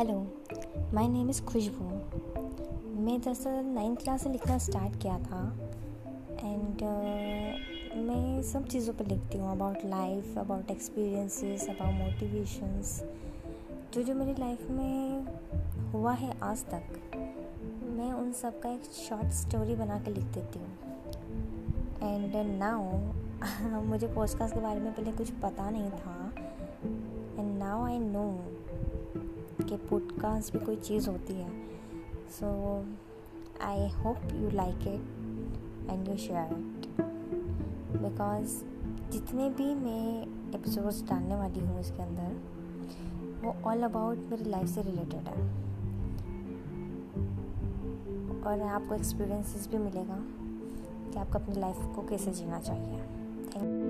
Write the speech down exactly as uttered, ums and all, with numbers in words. Hello, my name is Khushboo. मैं दरअसल ninth class से लिखना स्टार्ट किया था एंड uh, मैं सब चीज़ों पर लिखती हूँ, about life, about experiences, about motivations, जो जो मेरी लाइफ में हुआ है आज तक। मैं उन सब का एक शॉर्ट स्टोरी बना के लिख देती हूँ। एंड नाउ मुझे पॉडकास्ट के बारे में पहले कुछ पता नहीं था, एंड नाउ आई नो के पॉडकास्ट भी कोई चीज़ होती है। So I hope you like it and you share it, because जितने भी मैं एपिसोड्स डालने वाली हूँ इसके अंदर, वो ऑल अबाउट मेरी लाइफ से रिलेटेड है और आपको एक्सपीरियंसेस भी मिलेगा कि आपको अपनी लाइफ को कैसे जीना चाहिए। Thank you.